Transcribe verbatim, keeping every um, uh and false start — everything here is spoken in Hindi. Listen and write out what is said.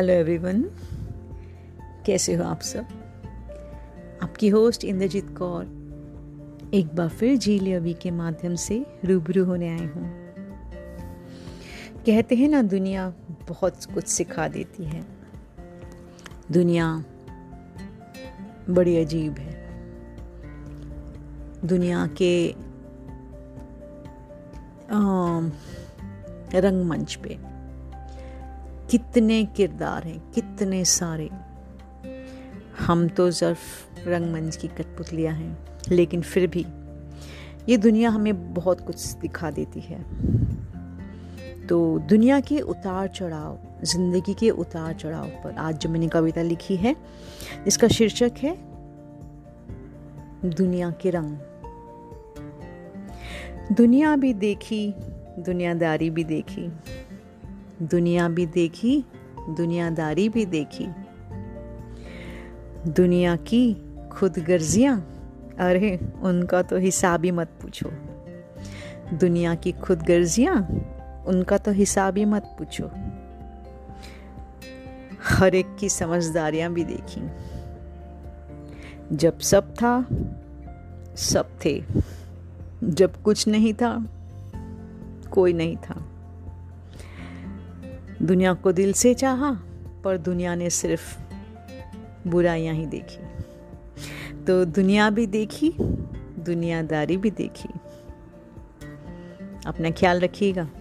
हेलो एवरीवन, कैसे हो आप सब। आपकी होस्ट इंद्रजीत कौर एक बार फिर झील अभी के माध्यम से रूबरू होने आए हूँ। कहते हैं ना, दुनिया बहुत कुछ सिखा देती है। दुनिया बड़ी अजीब है। दुनिया के रंगमंच पे कितने किरदार हैं, कितने सारे। हम तो सिर्फ रंगमंच की कठपुतलियाँ हैं, लेकिन फिर भी ये दुनिया हमें बहुत कुछ दिखा देती है। तो दुनिया के उतार चढ़ाव, जिंदगी के उतार चढ़ाव पर आज जो मैंने कविता लिखी है, इसका शीर्षक है दुनिया के रंग। दुनिया भी देखी, दुनियादारी भी देखी। दुनिया भी देखी, दुनियादारी भी देखी। दुनिया की खुदगर्जियाँ, अरे उनका तो हिसाब ही मत पूछो। दुनिया की खुदगर्जियाँ, उनका तो हिसाब ही मत पूछो। हर एक की समझदारियाँ भी देखी। जब सब था सब थे, जब कुछ नहीं था कोई नहीं था। दुनिया को दिल से चाहा, पर दुनिया ने सिर्फ बुराइयां ही देखी। तो दुनिया भी देखी, दुनियादारी भी देखी। अपना ख्याल रखिएगा।